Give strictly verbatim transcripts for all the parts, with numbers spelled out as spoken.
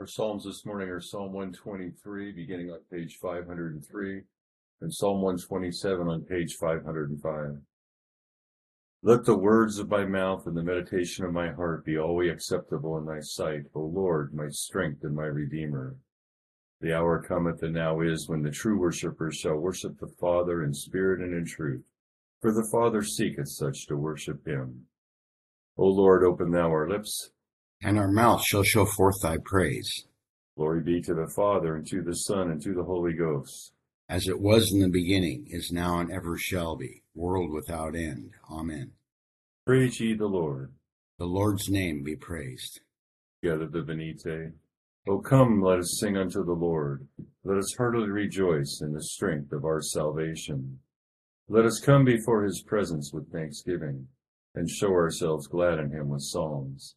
Our Psalms this morning are Psalm one twenty-three, beginning on page five hundred three, and Psalm one twenty-seven on page five hundred five. Let the words of my mouth and the meditation of my heart be always acceptable in thy sight, O Lord, my strength and my Redeemer. The hour cometh and now is, when the true worshippers shall worship the Father in spirit and in truth, for the Father seeketh such to worship him. O Lord, open thou our lips, and our mouth shall show forth thy praise. Glory be to the Father, and to the Son, and to the Holy Ghost. As it was in the beginning, is now, and ever shall be, world without end. Amen. Praise ye the Lord. The Lord's name be praised. Together the Venite. O come, let us sing unto the Lord. Let us heartily rejoice in the strength of our salvation. Let us come before his presence with thanksgiving, and show ourselves glad in him with psalms.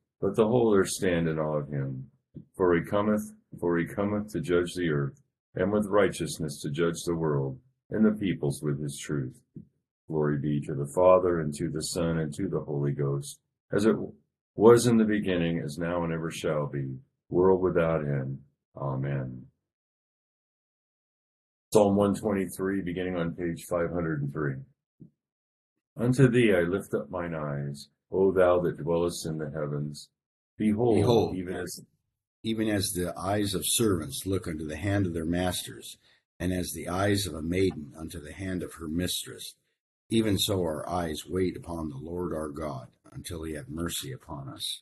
Let the whole earth stand in awe of him. For he cometh, for he cometh to judge the earth, and with righteousness to judge the world, and the peoples with his truth. Glory be to the Father, and to the Son, and to the Holy Ghost, as it was in the beginning, as now and ever shall be, world without end. Amen. Psalm one twenty-three, beginning on page five hundred three. Unto thee I lift up mine eyes, O thou that dwellest in the heavens. Behold, Behold even, as, even as the eyes of servants look unto the hand of their masters, and as the eyes of a maiden unto the hand of her mistress, even so our eyes wait upon the Lord our God, until he have mercy upon us.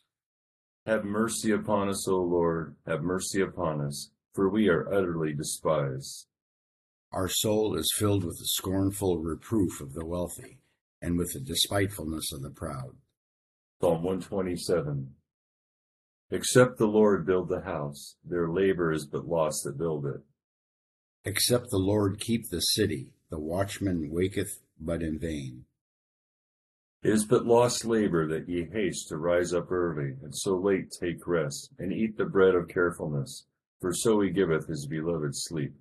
Have mercy upon us, O Lord, have mercy upon us, for we are utterly despised. Our soul is filled with the scornful reproof of the wealthy, and with the despitefulness of the proud. Psalm one twenty-seven. Except the Lord build the house, their labor is but lost that build it. Except the Lord keep the city, the watchman waketh but in vain. It is but lost labor that ye haste to rise up early, and so late take rest, and eat the bread of carefulness, for so he giveth his beloved sleep.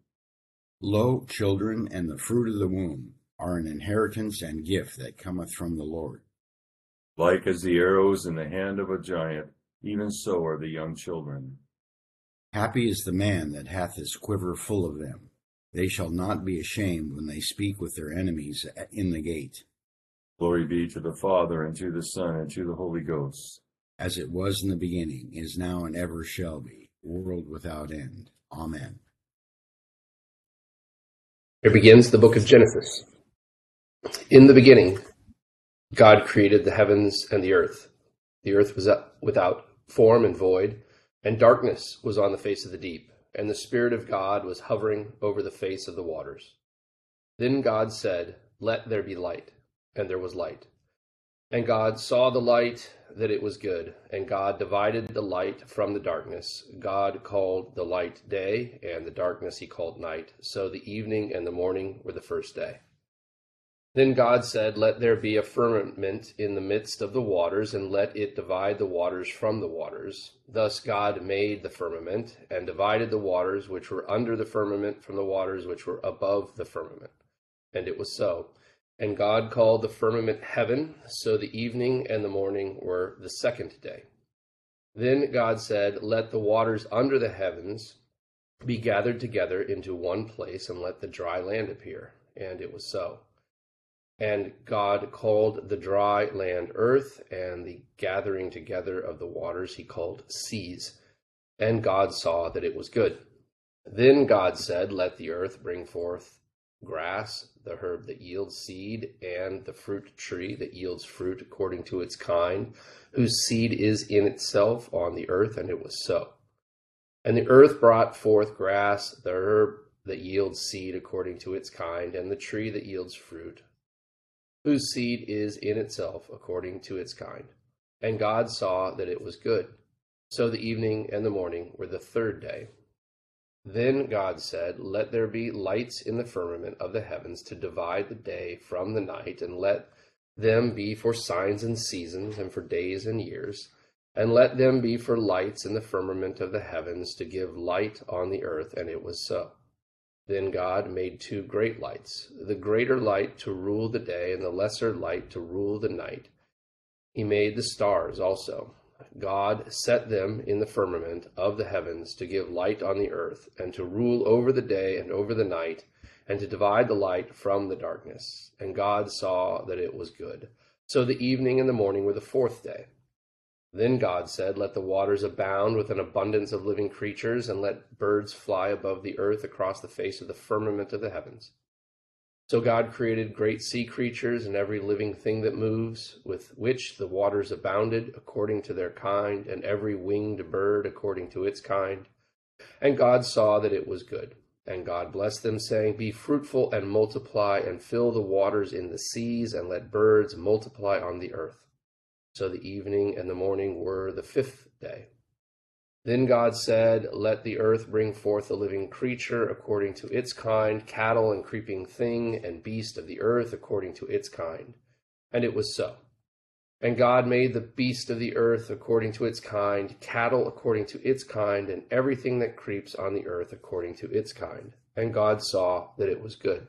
Lo, children, and the fruit of the womb are an inheritance and gift that cometh from the Lord. Like as the arrows in the hand of a giant, even so are the young children. Happy is the man that hath his quiver full of them. They shall not be ashamed when they speak with their enemies in the gate. Glory be to the Father, and to the Son, and to the Holy Ghost. As it was in the beginning, is now, and ever shall be, world without end. Amen. Here begins the book of Genesis. In the beginning, God created the heavens and the earth. The earth was without form and void, and darkness was on the face of the deep, and the Spirit of God was hovering over the face of the waters. Then God said, Let there be light, and there was light. And God saw the light, that it was good, and God divided the light from the darkness. God called the light day, and the darkness he called night. So the evening and the morning were the first day. Then God said, Let there be a firmament in the midst of the waters, and let it divide the waters from the waters. Thus God made the firmament, and divided the waters which were under the firmament from the waters which were above the firmament. And it was so. And God called the firmament heaven, so the evening and the morning were the second day. Then God said, Let the waters under the heavens be gathered together into one place, and let the dry land appear. And it was so. And God called the dry land earth, and the gathering together of the waters he called seas. And God saw that it was good. Then God said, Let the earth bring forth grass, the herb that yields seed, and the fruit tree that yields fruit according to its kind, whose seed is in itself on the earth. And it was so. And the earth brought forth grass, the herb that yields seed according to its kind, and the tree that yields fruit, whose seed is in itself according to its kind. And God saw that it was good. So the evening and the morning were the third day. Then God said, let there be lights in the firmament of the heavens to divide the day from the night, and let them be for signs and seasons, and for days and years, and let them be for lights in the firmament of the heavens to give light on the earth. And it was so. Then God made two great lights, the greater light to rule the day, and the lesser light to rule the night. He made the stars also. God set them in the firmament of the heavens to give light on the earth, and to rule over the day and over the night, and to divide the light from the darkness. And God saw that it was good. So the evening and the morning were the fourth day. Then God said, let the waters abound with an abundance of living creatures, and let birds fly above the earth across the face of the firmament of the heavens. So God created great sea creatures and every living thing that moves, with which the waters abounded according to their kind, and every winged bird according to its kind. And God saw that it was good. And God blessed them, saying, be fruitful and multiply, and fill the waters in the seas, and let birds multiply on the earth. So the evening and the morning were the fifth day. Then God said, let the earth bring forth a living creature according to its kind, cattle and creeping thing, and beast of the earth according to its kind. And it was so. And God made the beast of the earth according to its kind, cattle according to its kind, and everything that creeps on the earth according to its kind. And God saw that it was good.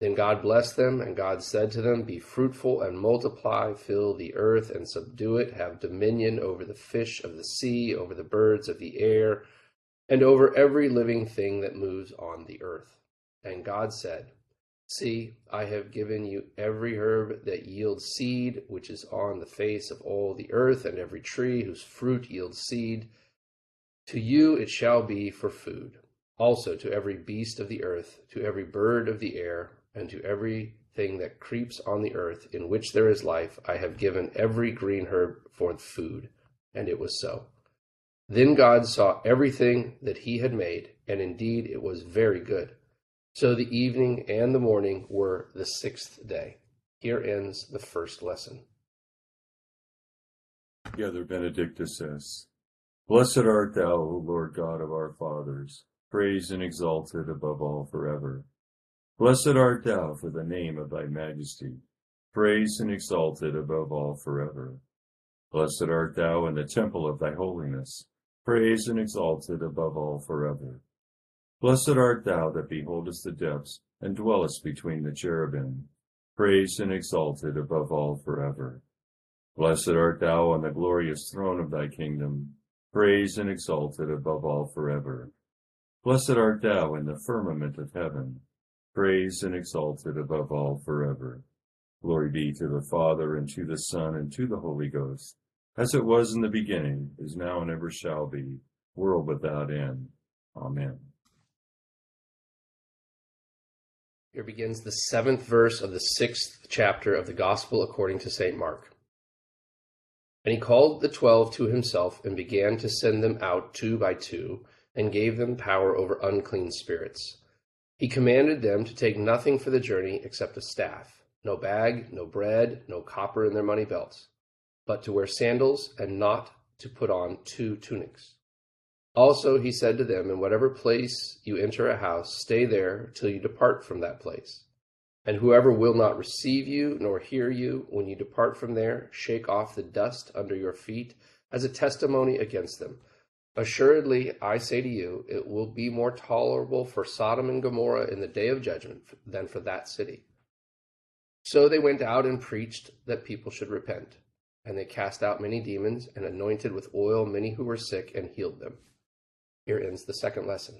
Then God blessed them, and God said to them, be fruitful and multiply, fill the earth and subdue it, have dominion over the fish of the sea, over the birds of the air, and over every living thing that moves on the earth. And God said, see, I have given you every herb that yields seed, which is on the face of all the earth, and every tree whose fruit yields seed. To you it shall be for food. Also to every beast of the earth, to every bird of the air, and to every thing that creeps on the earth, in which there is life, I have given every green herb for food. And it was so. Then God saw everything that he had made, and indeed it was very good. So the evening and the morning were the sixth day. Here ends the first lesson. Together Benedictus says, blessed art thou, O Lord God of our fathers, praised and exalted above all forever. Blessed art thou for the name of thy majesty, praised and exalted above all forever. Blessed art thou in the temple of thy holiness, praised and exalted above all forever. Blessed art thou that beholdest the depths, and dwellest between the cherubim, praised and exalted above all forever. Blessed art thou on the glorious throne of thy kingdom, praised and exalted above all forever. Blessed art thou in the firmament of heaven, praised and exalted above all forever. Glory be to the Father, and to the Son, and to the Holy Ghost, as it was in the beginning, is now, and ever shall be, world without end. Amen. Here begins the seventh verse of the sixth chapter of the Gospel according to Saint Mark. And he called the twelve to himself, and began to send them out two by two, and gave them power over unclean spirits. He commanded them to take nothing for the journey except a staff, no bag, no bread, no copper in their money belts, but to wear sandals, and not to put on two tunics. Also he said to them, in whatever place you enter a house, stay there till you depart from that place. And whoever will not receive you nor hear you, when you depart from there, shake off the dust under your feet as a testimony against them. Assuredly, I say to you, it will be more tolerable for Sodom and Gomorrah in the day of judgment than for that city. So they went out and preached that people should repent. And they cast out many demons, and anointed with oil many who were sick, and healed them. Here ends the second lesson.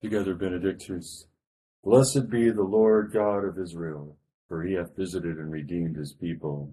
Together Benedictus. Blessed be the Lord God of Israel, for he hath visited and redeemed his people,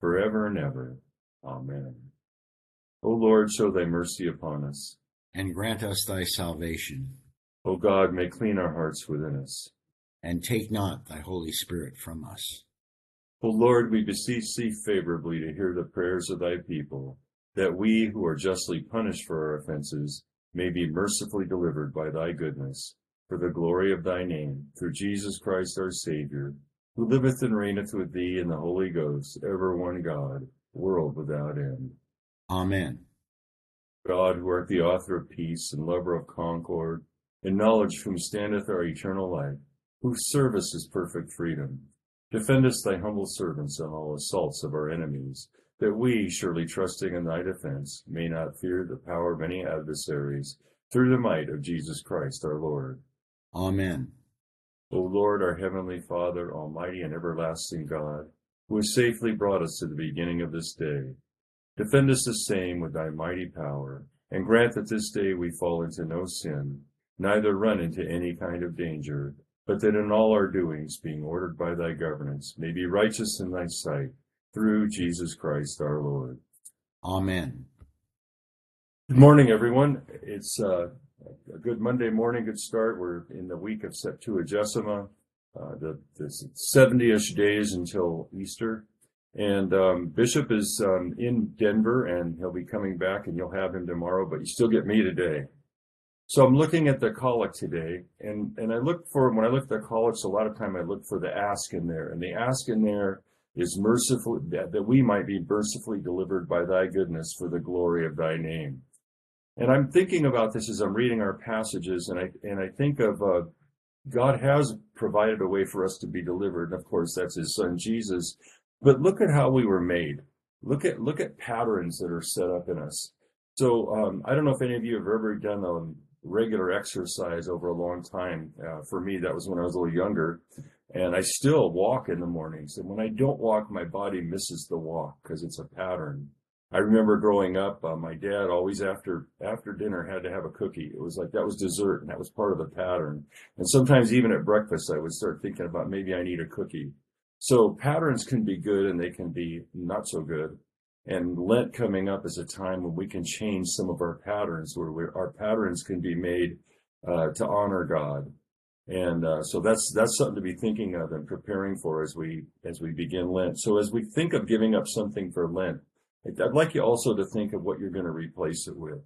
forever and ever. Amen. O Lord, show thy mercy upon us, and grant us thy salvation. O God, make clean our hearts within us, and take not thy Holy Spirit from us. O Lord, we beseech thee favorably to hear the prayers of thy people, that we who are justly punished for our offenses may be mercifully delivered by thy goodness, for the glory of thy name, through Jesus Christ our Savior, who liveth and reigneth with thee in the Holy Ghost, ever one God, world without end. Amen. God, who art the author of peace and lover of concord, in knowledge whom standeth our eternal life, whose service is perfect freedom, defend us thy humble servants in all assaults of our enemies, that we, surely trusting in thy defense, may not fear the power of any adversaries, through the might of Jesus Christ our Lord. Amen. O Lord, our heavenly Father, almighty and everlasting God, who has safely brought us to the beginning of this day, defend us the same with thy mighty power, and grant that this day we fall into no sin, neither run into any kind of danger, but that in all our doings, being ordered by thy governance, may be righteous in thy sight, through Jesus Christ our Lord. Amen. Good morning, everyone. It's uh, a good Monday morning, good start. We're in the week of Septuagesima, uh, the, the seventy-ish days until Easter. And um, Bishop is um, in Denver, and he'll be coming back, and you'll have him tomorrow, but you still get me today. So I'm looking at the collect today, and, and I look for, when I look at the collects, a lot of time I look for the ask in there. And the ask in there is merciful, that, that we might be mercifully delivered by thy goodness for the glory of thy name. And I'm thinking about this as I'm reading our passages, and I and I think of uh, God has provided a way for us to be delivered, and of course that's his son Jesus. But look at how we were made. Look at look at patterns that are set up in us. So um, I don't know if any of you have ever done a regular exercise over a long time. Uh, for me, that was when I was a little younger. And I still walk in the mornings. And when I don't walk, my body misses the walk because it's a pattern. I remember growing up, uh, my dad always after after dinner had to have a cookie. It was like that was dessert, and that was part of the pattern. And sometimes even at breakfast, I would start thinking about maybe I need a cookie. So patterns can be good, and they can be not so good. And Lent coming up is a time when we can change some of our patterns, where we, our patterns can be made uh, to honor God. And uh, so that's that's something to be thinking of and preparing for as we as we begin Lent. So as we think of giving up something for Lent, I'd like you also to think of what you're going to replace it with.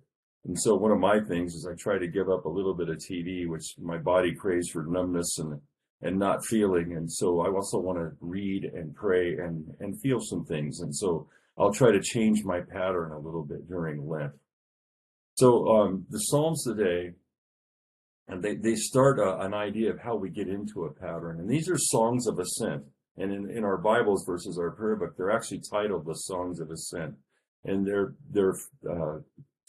And so one of my things is I try to give up a little bit of T V, which my body craves for numbness and and not feeling. And so I also want to read and pray and and feel some things. And so I'll try to change my pattern a little bit during Lent. So um, the Psalms today, and they, they start a, an idea of how we get into a pattern. And these are songs of ascent. And in, in our Bibles versus our prayer book, they're actually titled the Songs of Ascent. And they're, they're uh,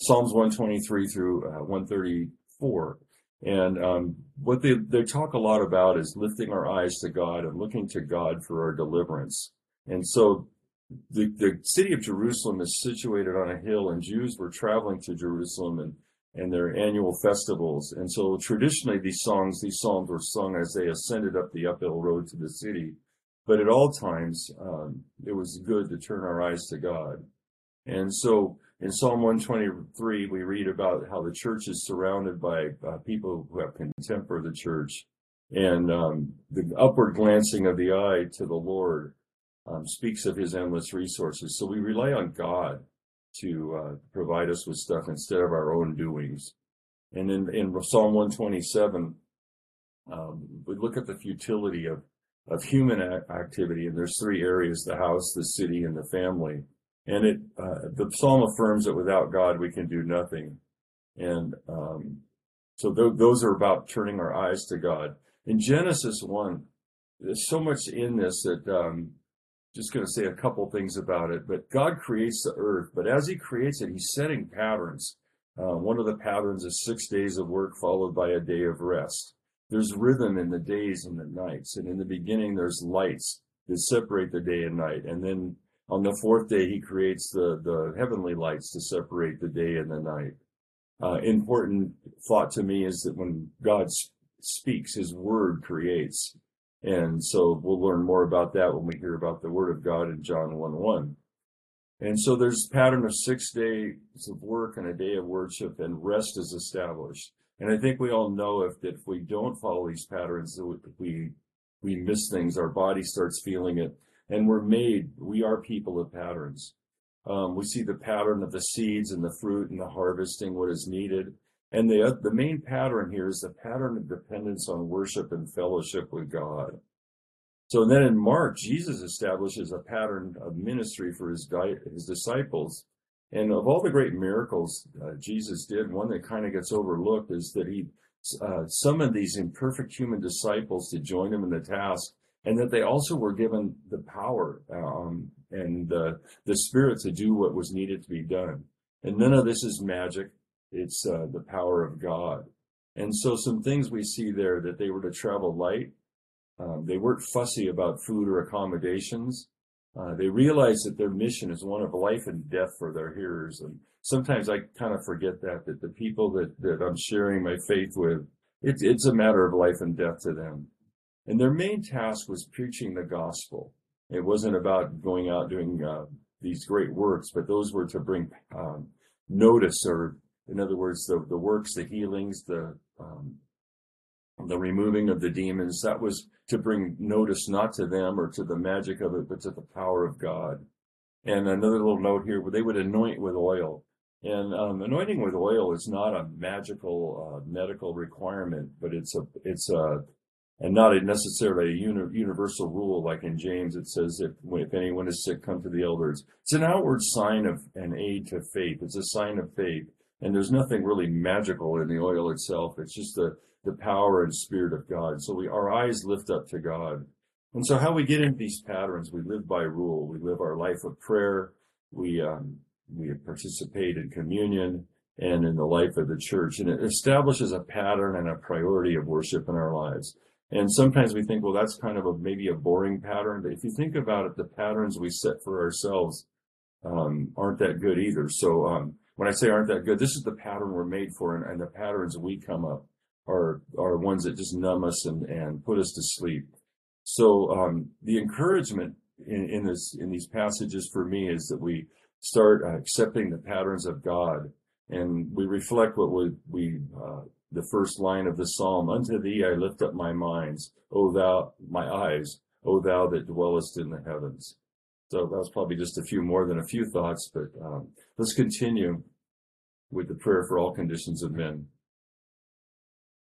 Psalms one twenty-three through uh, one thirty-four. And um, what they, they talk a lot about is lifting our eyes to God and looking to God for our deliverance. And so the, the city of Jerusalem is situated on a hill, and Jews were traveling to Jerusalem and and their annual festivals. And so traditionally these songs, these psalms were sung as they ascended up the uphill road to the city. But at all times, um, it was good to turn our eyes to God. And so in Psalm one twenty-three, we read about how the church is surrounded by uh, people who have contempt for the church. And um, the upward glancing of the eye to the Lord um, speaks of his endless resources. So we rely on God to uh, provide us with stuff instead of our own doings. And in, in Psalm one twenty-seven, um, we look at the futility of, of human activity, and there's three areas: the house, the city, and the family. And it uh, the Psalm affirms that without God we can do nothing. And um, so th- those are about turning our eyes to God. In Genesis one, there's so much in this that um, just going to say a couple things about it. But God creates the earth, but as he creates it, he's setting patterns. Uh, one of the patterns is six days of work followed by a day of rest. There's rhythm in the days and the nights, and in the beginning there's lights that separate the day and night. And then on the fourth day he creates the the heavenly lights to separate the day and the night. Uh, important thought to me is that when God speaks, his word creates. And so we'll learn more about that when we hear about the word of God in John one one. And so there's a pattern of six days of work and a day of worship, and rest is established. And I think we all know if that if we don't follow these patterns, we we miss things. Our body starts feeling it, and we're made. We are people of patterns. Um, we see the pattern of the seeds and the fruit and the harvesting, what is needed. And the the main pattern here is the pattern of dependence on worship and fellowship with God. So then in Mark, Jesus establishes a pattern of ministry for his his disciples. And of all the great miracles uh, Jesus did, one that kind of gets overlooked is that he uh, summoned these imperfect human disciples to join him in the task, and that they also were given the power um, and uh, the spirit to do what was needed to be done. And none of this is magic. It's uh, the power of God. And so some things we see there, that they were to travel light. Um, they weren't fussy about food or accommodations. Uh, they realized that their mission is one of life and death for their hearers. And sometimes I kind of forget that, that the people that, that I'm sharing my faith with, it, it's a matter of life and death to them. And their main task was preaching the gospel. It wasn't about going out doing uh, these great works, but those were to bring um, notice, or in other words, the, the works, the healings, the um, the removing of the demons, that was to bring notice not to them or to the magic of it, but to the power of God. And another little note here, they would anoint with oil. And um, anointing with oil is not a magical uh, medical requirement, but it's a it's a and not a necessarily a uni- universal rule. Like in James, it says, if, if anyone is sick, come to the elders. It's an outward sign of an aid to faith. It's a sign of faith. And there's nothing really magical in the oil itself. It's just the, the power and spirit of God. So we, our eyes lift up to God. And so how we get into these patterns, we live by rule. We live our life of prayer. We, um, we participate in communion and in the life of the church. And it establishes a pattern and a priority of worship in our lives. And sometimes we think, well, that's kind of a, maybe a boring pattern. But if you think about it, the patterns we set for ourselves, um, aren't that good either. So, um, When I say aren't that good, this is the pattern we're made for, and, and the patterns we come up are are ones that just numb us and, and put us to sleep. So um, the encouragement in, in this in these passages for me is that we start uh, accepting the patterns of God, and we reflect what we we uh, the first line of the psalm, unto thee I lift up my minds, O thou, my eyes, O thou that dwellest in the heavens. So that was probably just a few more than a few thoughts, but um, let's continue with the prayer for all conditions of men.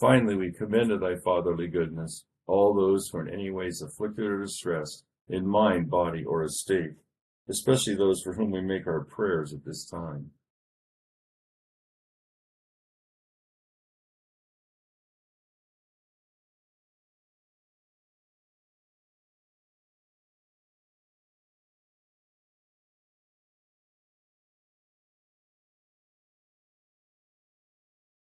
Finally, we commend to thy fatherly goodness all those who are in any ways afflicted or distressed in mind, body, or estate, especially those for whom we make our prayers at this time.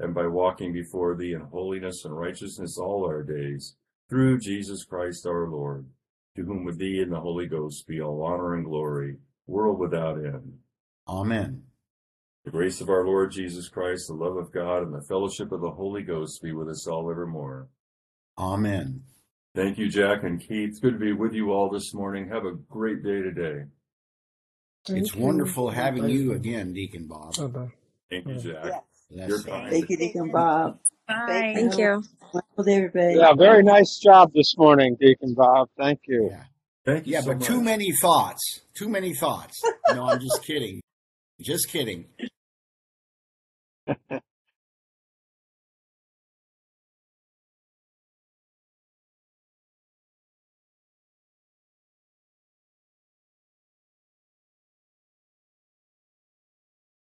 and by walking before thee in holiness and righteousness all our days, through Jesus Christ our Lord, to whom with thee and the Holy Ghost be all honor and glory, world without end. Amen. The grace of our Lord Jesus Christ, the love of God, and the fellowship of the Holy Ghost be with us all evermore. Amen. Thank you, Jack and Keith. It's good to be with you all this morning. Have a great day today. Thank it's you. Wonderful having Bye-bye. you again, Deacon Bob. Bye-bye. Thank you, Jack. Yeah. Yes. Thank you, Deacon Bob. Bye. Thank you. With everybody. Yeah, very nice job this morning, Deacon Bob. Thank you. Yeah, Thank you yeah so but much. Too many thoughts. Too many thoughts. No, I'm just kidding. Just kidding.